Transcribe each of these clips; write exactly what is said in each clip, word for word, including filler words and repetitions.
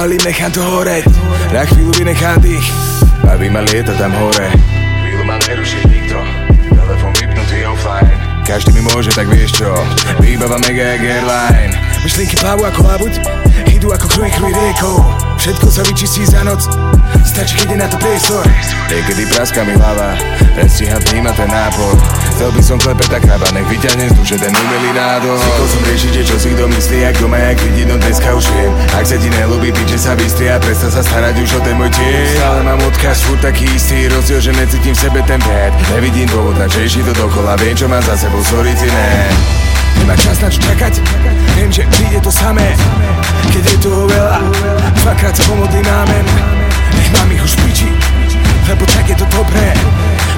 zapalím, nechám to horeť. Na chvíľu vynechám dých, aby ma lieta tam hore. Chvíľu ma neruší nikto, telefon vypnutý offline. Každý mi môže, tak vieš čo, výbava mega jak airline. Myšlienky plávu ako labuť, idú ako kruj kruj riekou. Všetko sa vyčistí za noc, stačí keď je na to priestor. Niekedy praská mi hlava, prestíham vníma ten nápor. Chcel by som klepet a krába, nech vyťahnem z duše ten umelý nádor. Zvykol som riešiť, čo si kto myslí, ak doma, jak vidí, no dneska už viem. Ak sa ti nelúbi, piče sa vystrie a presta sa starať už o ten môj tiež. Stále mám odkaz, furt taký istý rozdiel, že necítim v sebe ten pet. Nevidím dôvod na čejší to dokola, viem čo mám za sebou, sorry ty ne. Nemá čas nač čakať, viem, že príde to samé. Keď je toho veľa, dvakrát sa pomodlím amen. Nech mám ich už piči, lebo tak je to dobré.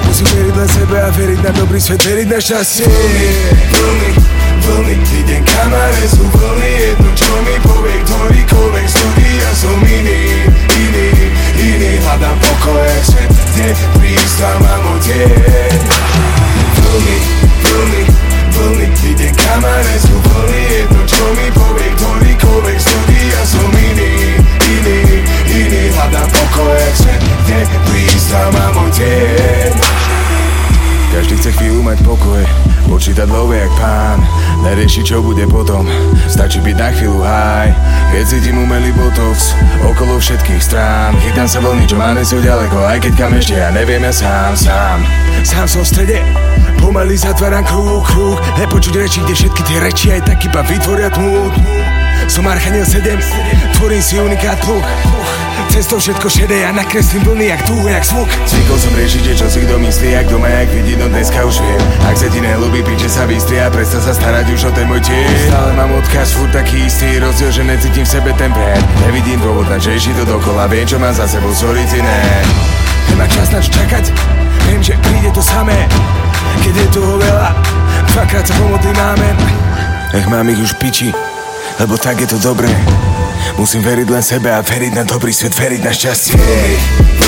Musím veriť na sebe a veriť na dobrý svet, veriť na šťastie. Vlny, vlny, vlny, idem kamare sú vlny. Jedno čo mi povie, ktorýkoľvek stojí, ja som iný, iný, iný. Hľadám pokoje, svet neprístal, mám odie. Vlny, vlny, vlny, idem kamare sú vlny. Jedno čo mi povie, ktorýkoľvek stojí, ja som iný, iný, iný. Hľadám pokoje, svet neprístal, mám odie. Každý chce chvíľu mať pokoj, počítať love jak pán. Nerieši čo bude potom, stačí byť na chvíľu high. Keď cítim umelý botox, okolo všetkých strán. Chytám sa vlny, čo ma nesú ďaleko, aj keď kam ešte ja neviem, ja sám, sám Sám som v strede, pomaly zatváram kruh, kruh. Nepočuť reči, kde všetky tie reči aj tak iba vytvoria tmu. Som Archaniel sedem, tvorím si unikát pluch. Cestou všetko šedé, ja nakreslím vlny, jak dúho, jak zvuk. Zvykol som riešiť, čo si kto myslí, jak doma, jak vidí, no dneska už viem. Ak sa ti neľúbi, piče sa vystrie a presta sa starať už o ten môj tiež. Stále mám odkaz, furt taký istý rozdiel, že necítim v sebe ten prét. Nevidím dôvod na čejší to dokola, viem, čo mám za sebou, sorry ty ne. Nemá čas nač čakať, viem, že príde to samé. Keď je toho veľa, dvakrát sa pomodlím amen. Nech mám ich už piči, lebo tak je to dobré. Musím veriť len sebe a veriť na dobrý svet, veriť na šťastie.